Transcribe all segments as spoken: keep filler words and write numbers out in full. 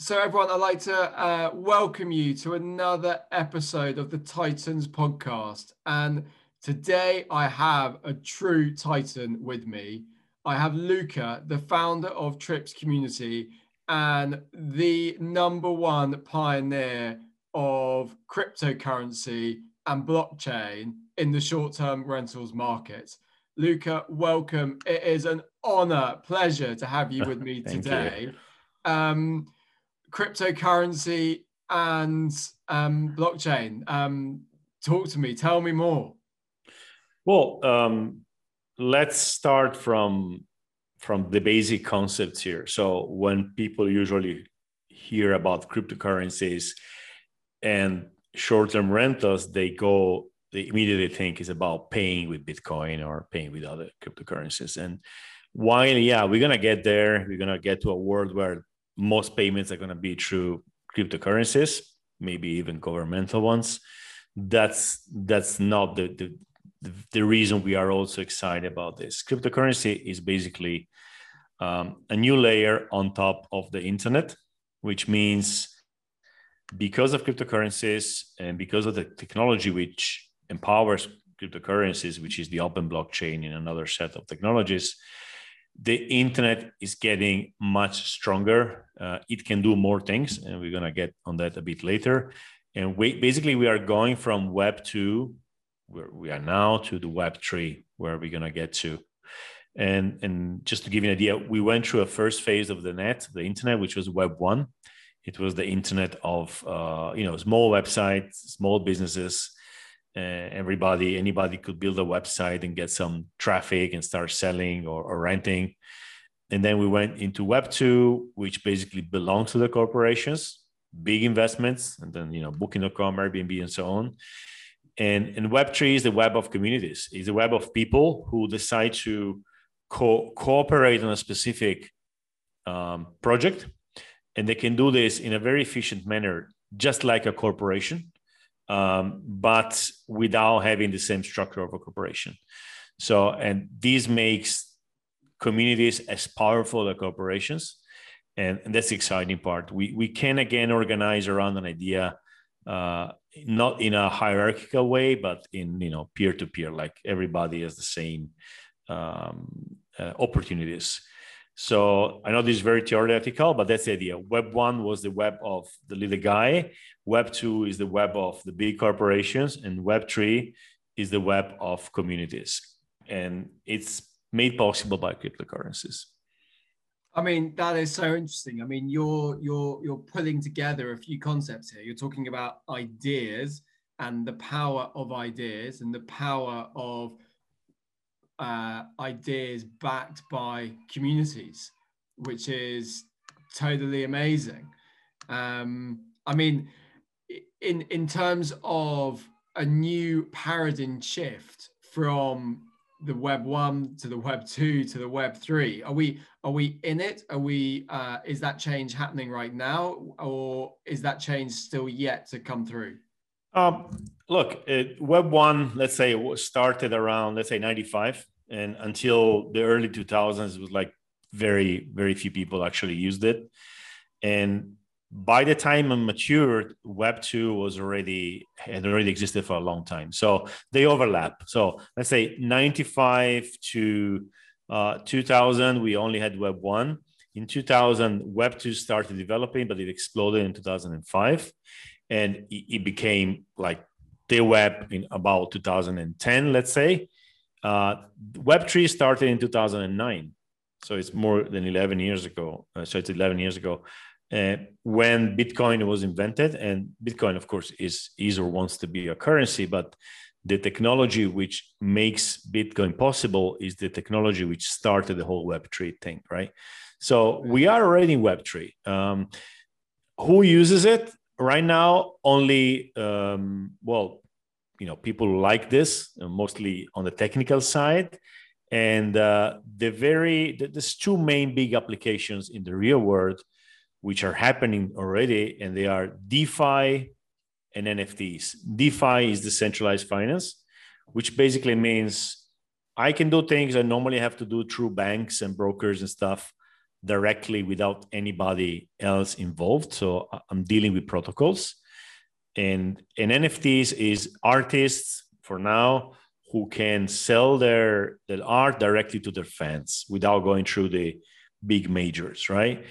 So everyone, I'd like to uh, welcome you to another episode of the Titans podcast. And today I have a true Titan with me. I have Luca, the founder of Trips Community and the number one pioneer of cryptocurrency and blockchain in the short-term rentals market. Luca, welcome. It is an honor, pleasure to have you with me today. You. Um, cryptocurrency and um, blockchain. Um, talk to me, tell me more. Well, um, let's start from, from the basic concepts here. So when people usually hear about cryptocurrencies and short-term rentals, they go, they immediately think it's about paying with Bitcoin or paying with other cryptocurrencies. And while, yeah, we're going to get there, we're going to get to a world where most payments are going to be through cryptocurrencies, maybe even governmental ones. That's that's not the, the the reason we are also excited about this. Cryptocurrency is basically um, a new layer on top of the internet, which means because of cryptocurrencies and because of the technology which empowers cryptocurrencies, which is the open blockchain in another set of technologies, the internet is getting much stronger. Uh, it can do more things, and we're going to get on that a bit later. And we, basically, we are going from Web two, where we are now, to the Web three, where we're going to get to. And, and just to give you an idea, we went through a first phase of the net, the internet, which was Web one. It was the internet of uh, you know, small websites, small businesses. Uh, everybody, anybody could build a website and get some traffic and start selling or, or renting. And then we went into Web two, which basically belongs to the corporations, big investments, and then, you know, Booking dot com, Airbnb, and so on. And, and Web three is the web of communities. It's a web of people who decide to co- cooperate on a specific um, project. And they can do this in a very efficient manner, just like a corporation. Um, but without having the same structure of a corporation. So, and this makes communities as powerful as corporations. And, and that's the exciting part. We, we can, again, organize around an idea, uh, not in a hierarchical way, but in, you know, peer-to-peer, like everybody has the same um, uh, opportunities. So I know this is very theoretical, but that's the idea. Web one was the web of the little guy. Web two is the web of the big corporations. And Web three is the web of communities. And it's made possible by cryptocurrencies. I mean, that is so interesting. I mean, you're, you're, you're pulling together a few concepts here. You're talking about ideas and the power of ideas and the power of Uh, ideas backed by communities, which is totally amazing. Um, I mean, in, in terms of a new paradigm shift from the Web one to the Web two to the Web three, are we, are we in it? Are we, uh, is that change happening right now, or is that change still yet to come through? Um, look, it, Web one, let's say, started around, let's say, ninety-five, and until the early two thousands, it was like very, very few people actually used it. And by the time it matured, Web two was already, had already existed for a long time. So they overlap. So let's say ninety-five to uh, two thousand, we only had Web one. In two thousand, Web two started developing, but it exploded in two thousand five. And it became like the web in about two thousand ten, let's say. Uh, Web three started in two thousand nine. So it's more than eleven years ago. Uh, so it's eleven years ago uh, when Bitcoin was invented. And Bitcoin, of course, is, is or wants to be a currency. But the technology which makes Bitcoin possible is the technology which started the whole Web three thing, right? So we are already in Web three. Um, who uses it? Right now, only, um, well, you know, people like this, mostly on the technical side. And uh, the very, there's two main big applications in the real world, which are happening already, and they are DeFi and N F Ts. DeFi is decentralized finance, which basically means I can do things I normally have to do through banks and brokers and stuff. directly without anybody else involved. So I'm dealing with protocols, and, and N F Ts is artists for now who can sell their, their art directly to their fans without going through the big majors, right?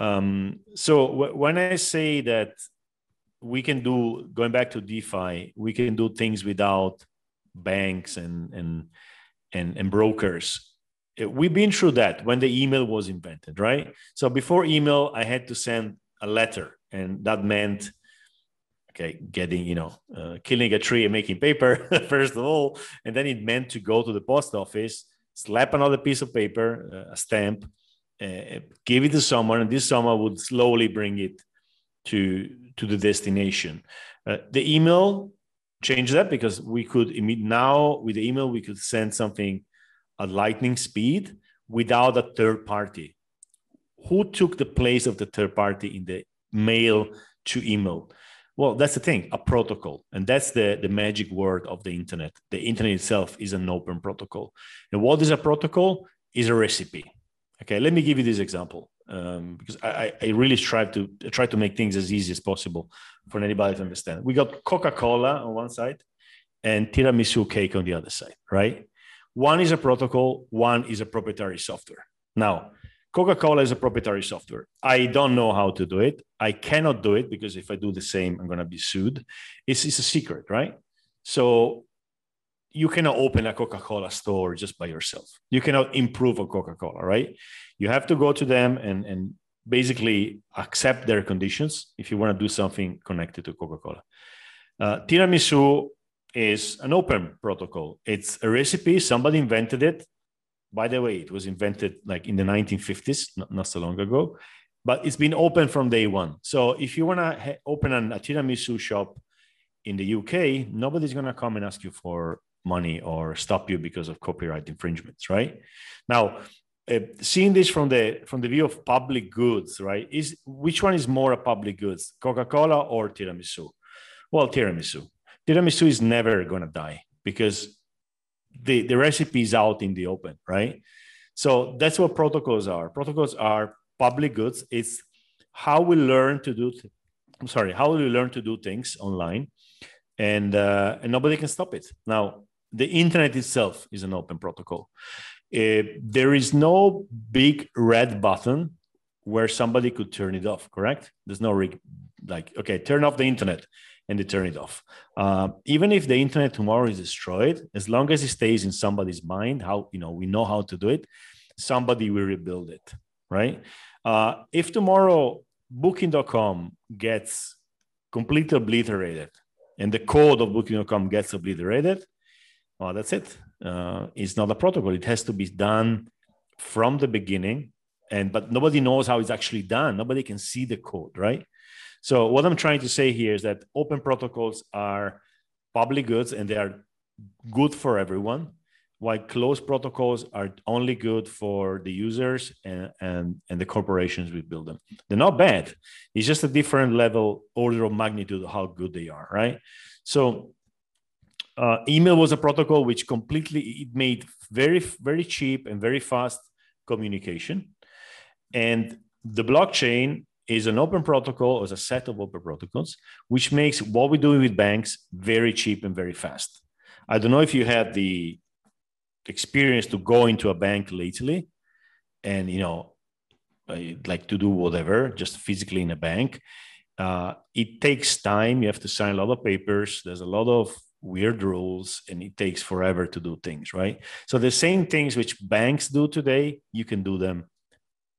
Um, so w- when I say that we can do, going back to DeFi, we can do things without banks and, and, and, and brokers. We've been through that when the email was invented, right? So before email, I had to send a letter, and that meant, okay, getting, you know, uh, killing a tree and making paper, first of all. And then it meant to go to the post office, slap another piece of paper, uh, a stamp, uh, give it to someone, and this someone would slowly bring it to, to the destination. Uh, the email changed that, because we could, now with the email, we could send something at lightning speed without a third party. Who took the place of the third party in the mail to email? Well, that's the thing, a protocol. And that's the, the magic word of the internet. The internet itself is an open protocol. And what is a protocol? Is a recipe. Okay, let me give you this example, um, because I, I really strive to I try to make things as easy as possible for anybody to understand. We got Coca-Cola on one side and tiramisu cake on the other side, right? One is a protocol, one is a proprietary software. Now, Coca-Cola is a proprietary software. I don't know how to do it. I cannot do it, because if I do the same, I'm going to be sued. It's, it's a secret, right? So you cannot open a Coca-Cola store just by yourself. You cannot improve a Coca-Cola, right? You have to go to them and, and basically accept their conditions if you want to do something connected to Coca-Cola. Uh, tiramisu is an open protocol. It's a recipe. Somebody invented it. By the way, it was invented like in the nineteen fifties, not, not so long ago, but it's been open from day one. So if you want to ha- open an, a tiramisu shop in the U K, nobody's going to come and ask you for money or stop you because of copyright infringements, right? Now, uh, seeing this from the from the view of public goods, right? Is which one is more a public goods, Coca-Cola or tiramisu? Well, tiramisu. Tiramisu is never going to die, because the, the recipe is out in the open, right? So that's what protocols are. Protocols are public goods. It's how we learn to do, th- I'm sorry, how we learn to do things online, and, uh, and nobody can stop it. Now, the internet itself is an open protocol. Uh, there is no big red button where somebody could turn it off, correct? There's no re- like, okay, turn off the internet, and they turn it off. Uh, even if the internet tomorrow is destroyed, as long as it stays in somebody's mind, how, you know, we know how to do it, somebody will rebuild it, right? Uh, if tomorrow Booking dot com gets completely obliterated and the code of Booking dot com gets obliterated, well, that's it. Uh, it's not a protocol. It has to be done from the beginning, and but nobody knows how it's actually done. Nobody can see the code, right? So what I'm trying to say here is that open protocols are public goods, and they are good for everyone, while closed protocols are only good for the users and, and, and the corporations who build them. They're not bad. It's just a different level, order of magnitude of how good they are, right? So uh, email was a protocol which completely, it made very, very cheap and very fast communication. And the blockchain is an open protocol, or is a set of open protocols, which makes what we do with banks very cheap and very fast. I don't know if you had the experience to go into a bank lately and, you know, like to do whatever, just physically in a bank. Uh, it takes time. You have to sign a lot of papers. There's a lot of weird rules, and it takes forever to do things, right? So the same things which banks do today, you can do them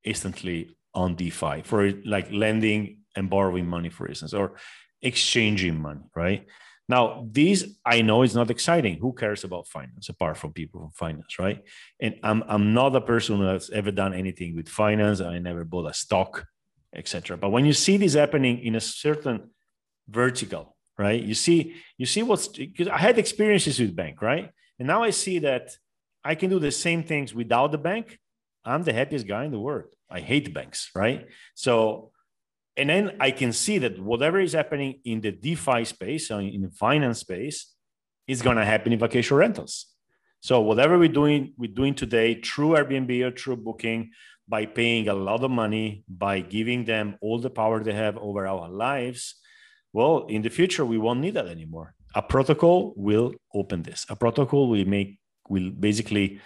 instantly on DeFi, for like lending and borrowing money, for instance, or exchanging money, right? Now, these, I know it's not exciting. Who cares about finance apart from people from finance, right? And I'm I'm not a person that's ever done anything with finance. I never bought a stock, et cetera. But when you see this happening in a certain vertical, right? You see, you see what's, because I had experiences with bank, right? And now I see that I can do the same things without the bank. I'm the happiest guy in the world. I hate banks, right? So, and then I can see that whatever is happening in the DeFi space, in the finance space, is going to happen in vacation rentals. So whatever we're doing, we're doing today through Airbnb or through Booking, by paying a lot of money, by giving them all the power they have over our lives, well, in the future, we won't need that anymore. A protocol will open this. A protocol will make, will basically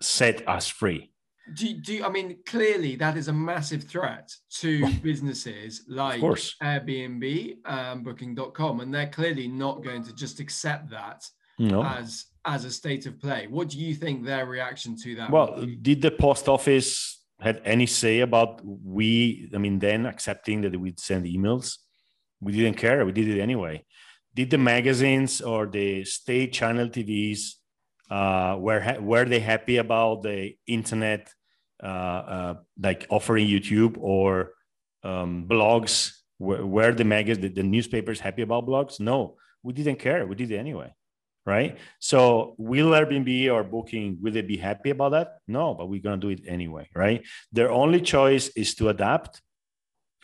set us free. Do you, do you, I mean, clearly that is a massive threat to businesses like Airbnb, um, Booking dot com, and they're clearly not going to just accept that no. as as a state of play. What do you think their reaction to that? Well, would be? Did the post office had any say about we? I mean, then accepting that we'd send emails, we didn't care. We did it anyway. Did the magazines or the state channel T Vs? Uh, were were they happy about the internet, uh, uh, like offering YouTube or um, blogs? Were, were the magazines, the, the newspapers happy about blogs? No, we didn't care. We did it anyway, right? So will Airbnb or Booking, will they be happy about that? No, but we're going to do it anyway, right? Their only choice is to adapt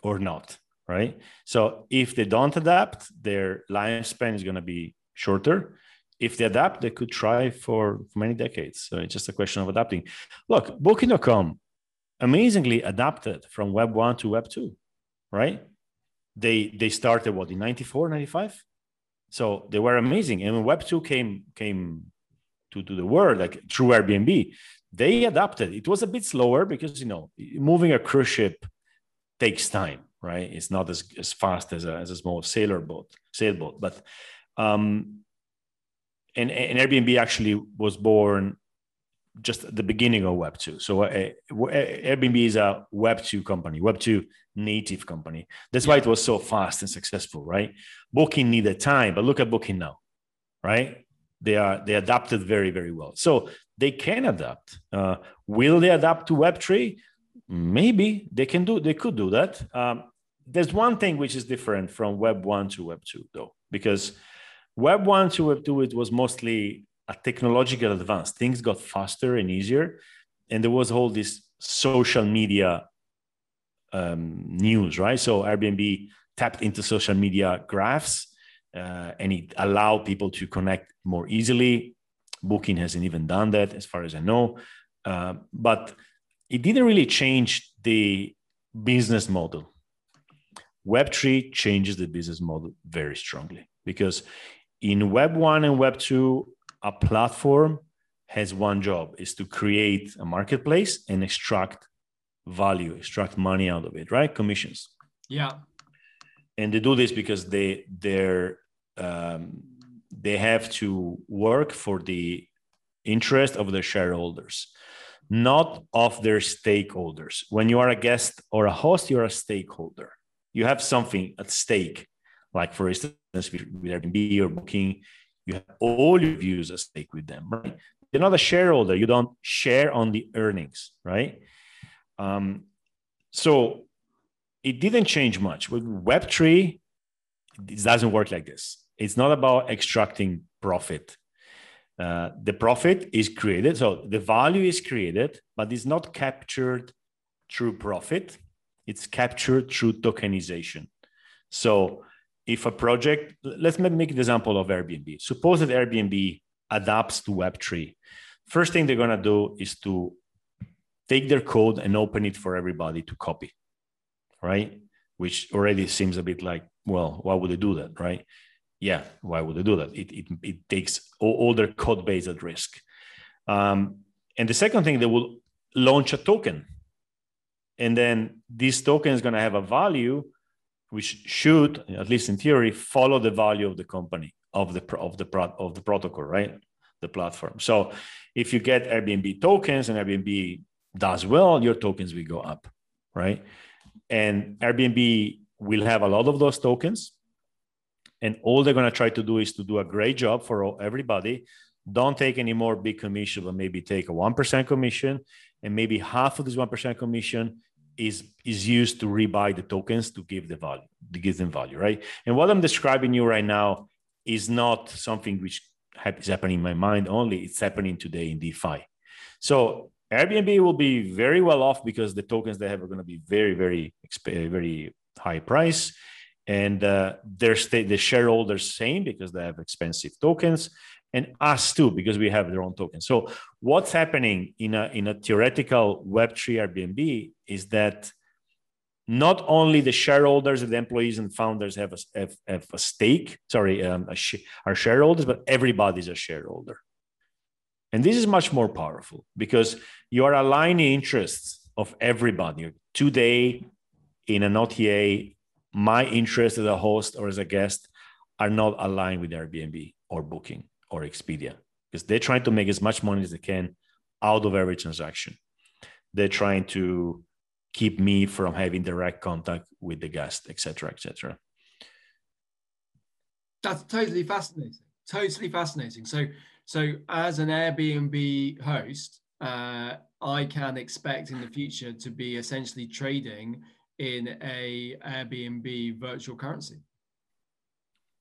or not, right? So if they don't adapt, their lifespan is going to be shorter. If they adapt, they could try for many decades. So it's just a question of adapting. Look, Booking dot com amazingly adapted from Web one to Web two, right? They they started, what, in ninety-four, ninety-five? So they were amazing. And when Web two came, came to, to the world, like through Airbnb, they adapted. It was a bit slower because, you know, moving a cruise ship takes time, right? It's not as, as fast as a, as a small sailor boat, sailboat. But... Um, And, and Airbnb actually was born just at the beginning of Web two. So uh, Airbnb is a Web two company, Web two native company. That's why it was so fast and successful, right? Booking needed time, but look at Booking now, right? They are they adapted very, very well. So they can adapt. Uh, will they adapt to Web three? Maybe they can do. They could do that. Um, there's one thing which is different from Web one to Web two, though, because Web one to Web two, it was mostly a technological advance. Things got faster and easier. And there was all this social media um, news, right? So Airbnb tapped into social media graphs uh, and it allowed people to connect more easily. Booking hasn't even done that as far as I know. Uh, but it didn't really change the business model. Web three changes the business model very strongly because in Web one and Web two, a platform has one job, is to create a marketplace and extract value, extract money out of it, right? Commissions. Yeah. And they do this because they they're um, they have to work for the interest of their shareholders, not of their stakeholders. When you are a guest or a host, you're a stakeholder. You have something at stake. Like for instance, with Airbnb or Booking, you have all your views at stake with them, right? You're not a shareholder. You don't share on the earnings, right? Um, so it didn't change much. With Web three, it doesn't work like this. It's not about extracting profit. Uh, the profit is created. So the value is created, but it's not captured through profit. It's captured through tokenization. So if a project, let's make an example of Airbnb. Suppose that Airbnb adapts to Web three. First thing they're going to do is to take their code and open it for everybody to copy, right? Which already seems a bit like, well, why would they do that, right? Yeah, why would they do that? It, it, it takes all, all their code base at risk. Um, and the second thing, they will launch a token. And then this token is going to have a value, which should, at least in theory, follow the value of the company, of the of the of the protocol, right? The platform. So, if you get Airbnb tokens and Airbnb does well, your tokens will go up, right? And Airbnb will have a lot of those tokens, and all they're going to try to do is to do a great job for everybody. Don't take any more big commission, but maybe take a one percent commission, and maybe half of this one percent commission is is used to rebuy the tokens to give the value, to give them value, right? And what I'm describing you right now is not something which is happening in my mind only. It's happening today in DeFi. So Airbnb will be very well off because the tokens they have are going to be very, very, very high price. And uh, their state, the shareholders same because they have expensive tokens. and us too, because we have their own token. So what's happening in a, in a theoretical Web three Airbnb is that not only the shareholders, the employees and founders have a, have, have a stake, sorry, um, a sh are shareholders, but everybody's a shareholder. And this is much more powerful because you are aligning interests of everybody. Today, in an O T A, my interests as a host or as a guest are not aligned with Airbnb or Booking or Expedia, because they're trying to make as much money as they can out of every transaction. They're trying to keep me from having direct contact with the guest, et cetera, et cetera. That's totally fascinating. Totally fascinating. So, so as an Airbnb host, uh, I can expect in the future to be essentially trading in a Airbnb virtual currency.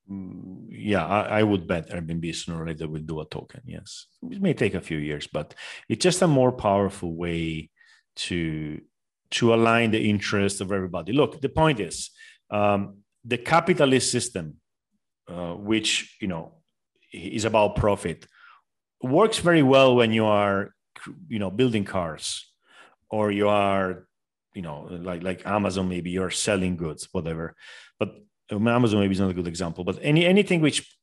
Mm, yeah, I, I would bet Airbnb sooner or later will do a token. Yes, it may take a few years, but it's just a more powerful way to to align the interests of everybody. Look, the point is um, the capitalist system, uh, which you know is about profit, works very well when you are you know building cars, or you are you know like like Amazon, maybe you're selling goods, whatever. But Amazon maybe is not a good example, but any anything which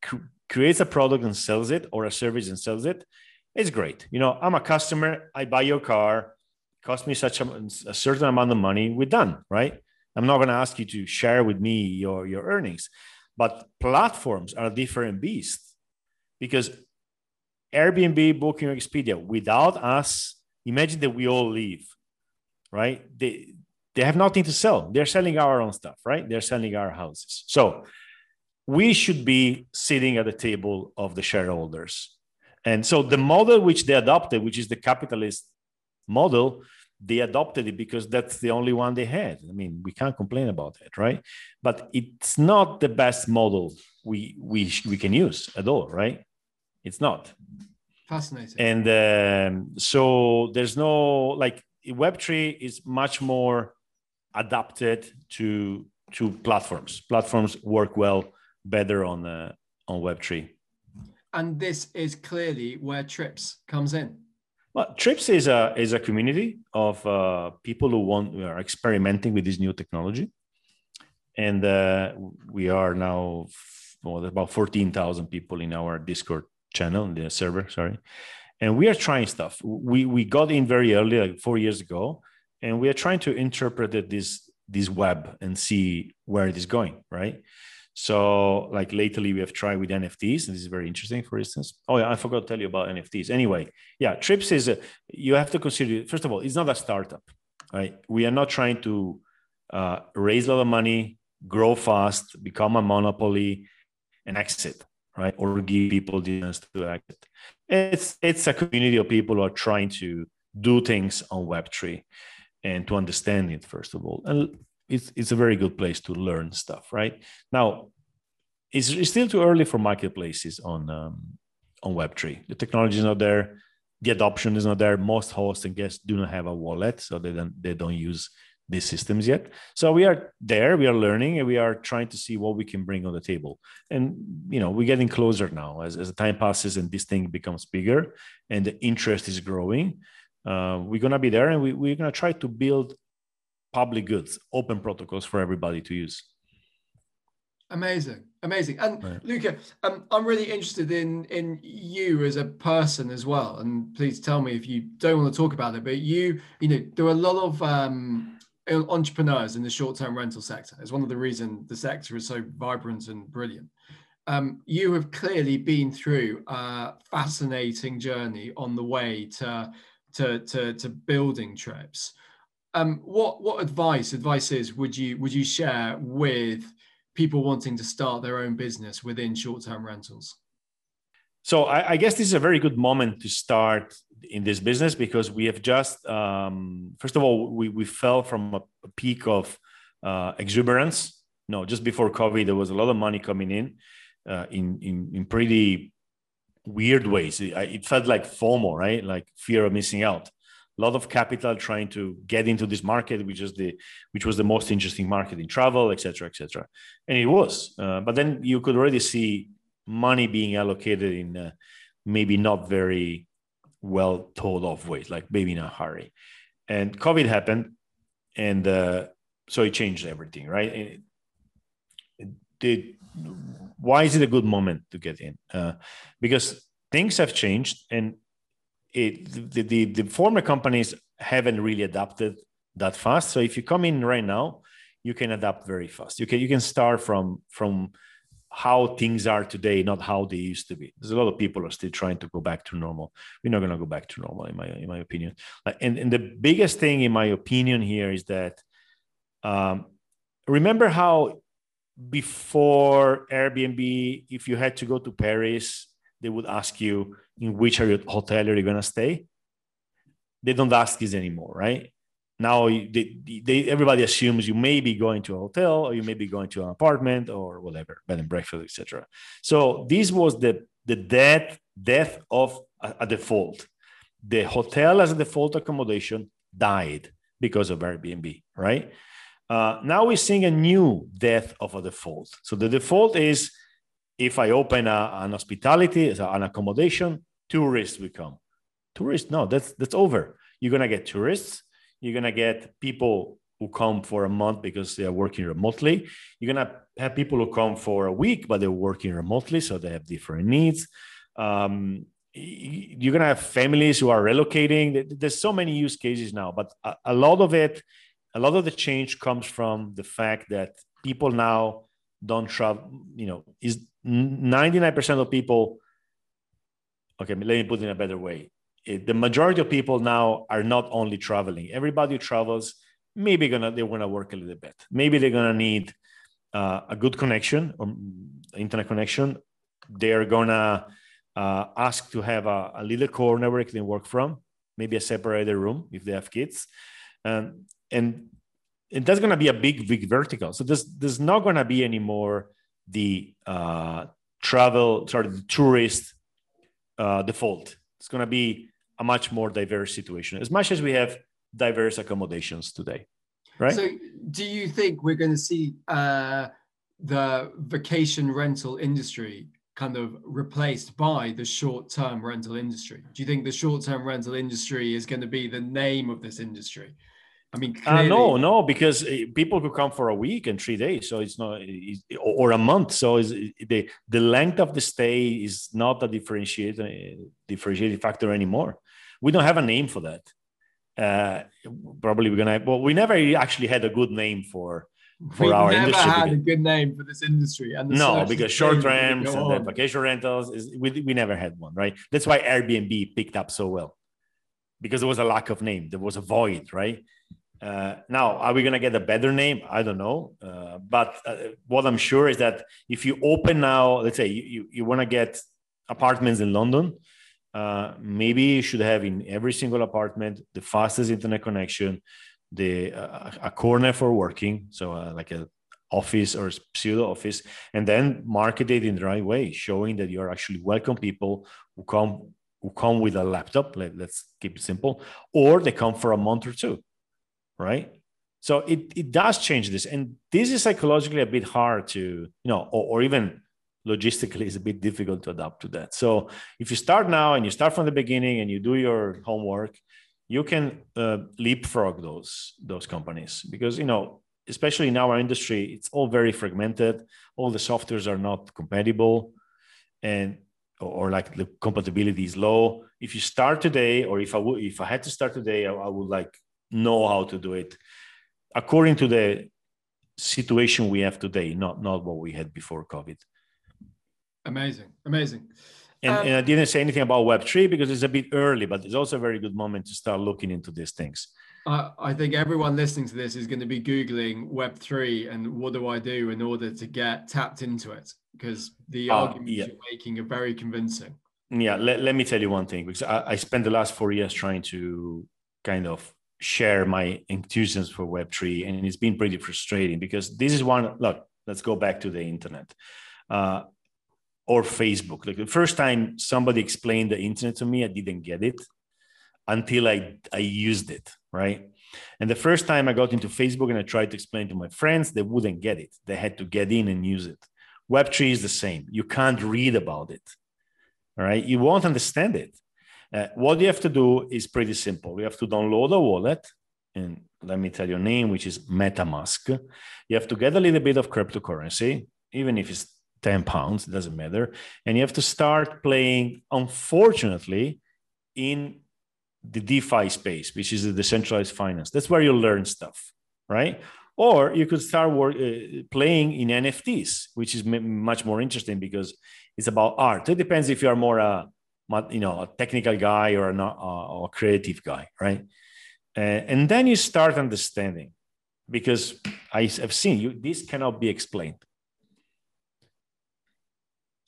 creates a product and sells it, or a service and sells it, is great. You know, I'm a customer, I buy your car, cost me such a, a certain amount of money, we're done, right? I'm not going to ask you to share with me your, your earnings. But platforms are a different beast, because Airbnb, Booking, Expedia, without us, imagine that we all leave, right? They, They have nothing to sell. They're selling our own stuff, right? They're selling our houses. So we should be sitting at the table of the shareholders. And so the model which they adopted, which is the capitalist model, they adopted it because that's the only one they had. I mean, we can't complain about it, right? But it's not the best model we, we, we can use at all, right? It's not. Fascinating. And um, so there's no, like, Web three is much more adapted to to platforms. Platforms work well better on uh, on Web three, and this is clearly where Trips comes in. Well, Trips is a is a community of uh, people who want who are experimenting with this new technology, and uh, we are now well, about fourteen thousand people in our Discord channel, the server. Sorry, and we are trying stuff. We we got in very early, like four years ago. And we are trying to interpret this, this web and see where it is going, right? So like lately we have tried with N F Ts, and this is very interesting, for instance. Oh yeah, I forgot to tell you about N F Ts. Anyway, yeah, Trips is, a, you have to consider, first of all, it's not a startup, right? We are not trying to uh, raise a lot of money, grow fast, become a monopoly and exit, right? Or give people the chance to exit. It's, it's a community of people who are trying to do things on Web three. And to understand it, first of all, and it's, it's a very good place to learn stuff, right? Now, it's, it's still too early for marketplaces on, um, on Web three. The technology is not there. The adoption is not there. Most hosts and guests do not have a wallet, so they don't, they don't use these systems yet. So we are there, we are learning, and we are trying to see what we can bring on the table. And, you know, we're getting closer now as, as the time passes and this thing becomes bigger and the interest is growing. Uh, we're going to be there, and we, we're going to try to build public goods, open protocols for everybody to use. Amazing. Amazing. And yeah. Luca, um, I'm really interested in, in you as a person as well. And please tell me if you don't want to talk about it, but you, you know, there are a lot of um, entrepreneurs in the short-term rental sector. It's one of the reasons the sector is so vibrant and brilliant. Um, you have clearly been through a fascinating journey on the way to To, to, to building Trips. Um, what what advice advices would you would you share with people wanting to start their own business within short-term rentals? So I, I guess this is a very good moment to start in this business, because we have just um, first of all we we fell from a peak of uh, exuberance. No, just before COVID, there was a lot of money coming in uh, in, in in pretty weird ways. It felt like FOMO, right? Like fear of missing out. A lot of capital trying to get into this market, which is the which was the most interesting market in travel, et cetera, et cetera. And it was. Uh, but then you could already see money being allocated in uh, maybe not very well told off ways, like maybe in a hurry. And COVID happened, and uh, so it changed everything, right? It, it did, why is it a good moment to get in? Uh, because things have changed, and it the, the, the former companies haven't really adapted that fast. So if you come in right now, you can adapt very fast. You can you can start from from how things are today, not how they used to be. There's a lot of people are still trying to go back to normal. We're not going to go back to normal, in my in my opinion. And, and the biggest thing, in my opinion, here is that um, remember how before Airbnb, if you had to go to Paris, they would ask you in which hotel are you going to stay? They don't ask this anymore, right? Now they, they, everybody assumes you may be going to a hotel, or you may be going to an apartment, or whatever, bed and breakfast, et cetera. So this was the the death death of a, a default. The hotel as a default accommodation died because of Airbnb, right? Uh, now we're seeing a new death of a default. So the default is, if I open a, an hospitality, an accommodation, tourists will come. Tourists, no, that's that's over. You're gonna get tourists. You're going to get people who come for a month because they are working remotely. You're going to have people who come for a week, but they're working remotely, so they have different needs. Um, you're going to have families who are relocating. There's so many use cases now, but a, a lot of it, a lot of the change comes from the fact that people now don't travel, you know, is ninety-nine percent of people, okay, let me put it in a better way. The majority of people now are not only traveling. Everybody who travels, maybe gonna they want to work a little bit. Maybe they're gonna need uh, a good connection or internet connection. They're gonna uh, ask to have a, a little corner where they can work from. Maybe a separated room if they have kids, um, and and that's gonna be a big big vertical. So there's there's not gonna be anymore the uh, travel sorry the tourist uh, default. It's gonna be a much more diverse situation, as much as we have diverse accommodations today, right? So do you think we're going to see uh, the vacation rental industry kind of replaced by the short-term rental industry? Do you think the short-term rental industry is going to be the name of this industry? I mean, clearly... uh, no, no, because people could come for a week and three days, so it's not, it's, or a month. So is the the length of the stay is not a differentiating differentiating factor anymore. We don't have a name for that. Uh, probably we're gonna. Well, we never actually had a good name for for We've our never industry. Never had because, a good name for this industry. And no, because short rents and then vacation rentals is we we never had one, right? That's why Airbnb picked up so well, because there was a lack of name. There was a void, right? Uh, now, are we going to get a better name? I don't know. Uh, but uh, what I'm sure is that if you open now, let's say you, you, you want to get apartments in London, uh, maybe you should have in every single apartment the fastest internet connection, the uh, a corner for working, so uh, like a office or pseudo office, and then market it in the right way, showing that you're actually welcome people who come who come with a laptop, let, let's keep it simple, or they come for a month or two. Right, so it it does change this, and this is psychologically a bit hard to, you know, or, or even logistically is a bit difficult to adapt to that. So if you start now and you start from the beginning and you do your homework, you can uh, leapfrog those those companies, because, you know, especially in our industry, it's all very fragmented. All the softwares are not compatible, and or, or like the compatibility is low. If you start today, or if I would, if I had to start today, I, I would like. know how to do it according to the situation we have today, not not what we had before COVID. Amazing, amazing. And, um, and I didn't say anything about Web three because it's a bit early, but it's also a very good moment to start looking into these things. Uh, I think everyone listening to this is going to be Googling Web three and what do I do in order to get tapped into it, because the uh, arguments yeah. you're making are very convincing. Yeah, let, let me tell you one thing, because I, I spent the last four years trying to kind of share my enthusiasm for Web three, and it's been pretty frustrating, because this is one, look, let's go back to the internet uh, or Facebook. Like the first time somebody explained the internet to me, I didn't get it until I, I used it, right? And the first time I got into Facebook and I tried to explain to my friends, they wouldn't get it. They had to get in and use it. Web three is the same. You can't read about it, all right? You won't understand it. Uh, what you have to do is pretty simple. You have to download a wallet, and let me tell you a name, which is MetaMask. You have to get a little bit of cryptocurrency, even if it's ten pounds, it doesn't matter. And you have to start playing, unfortunately, in the DeFi space, which is the decentralized finance. That's where you learn stuff, right? Or you could start work, uh, playing in N F Ts, which is m- much more interesting because it's about art. It depends if you are more a, you know, a technical guy or a, or a creative guy, right? Uh, and then you start understanding, because I have seen you, this cannot be explained.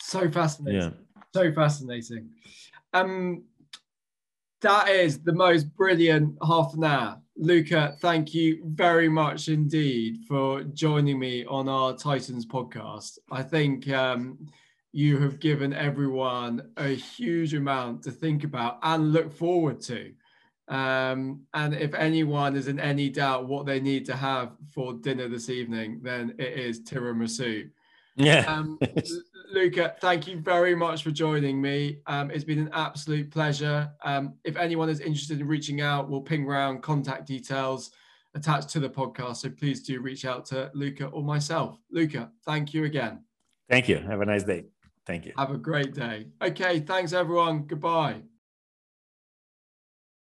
So fascinating. Yeah. So fascinating. Um, that is the most brilliant half an hour. Luca, thank you very much indeed for joining me on our Titans podcast. I think um, you have given everyone a huge amount to think about and look forward to. Um, and if anyone is in any doubt what they need to have for dinner this evening, then it is tiramisu. Yeah. um, Luca, thank you very much for joining me. Um, it's been an absolute pleasure. Um, if anyone is interested in reaching out, we'll ping around contact details attached to the podcast. So please do reach out to Luca or myself. Luca, thank you again. Thank you. Have a nice day. Thank you. Have a great day. Okay. Thanks, everyone. Goodbye.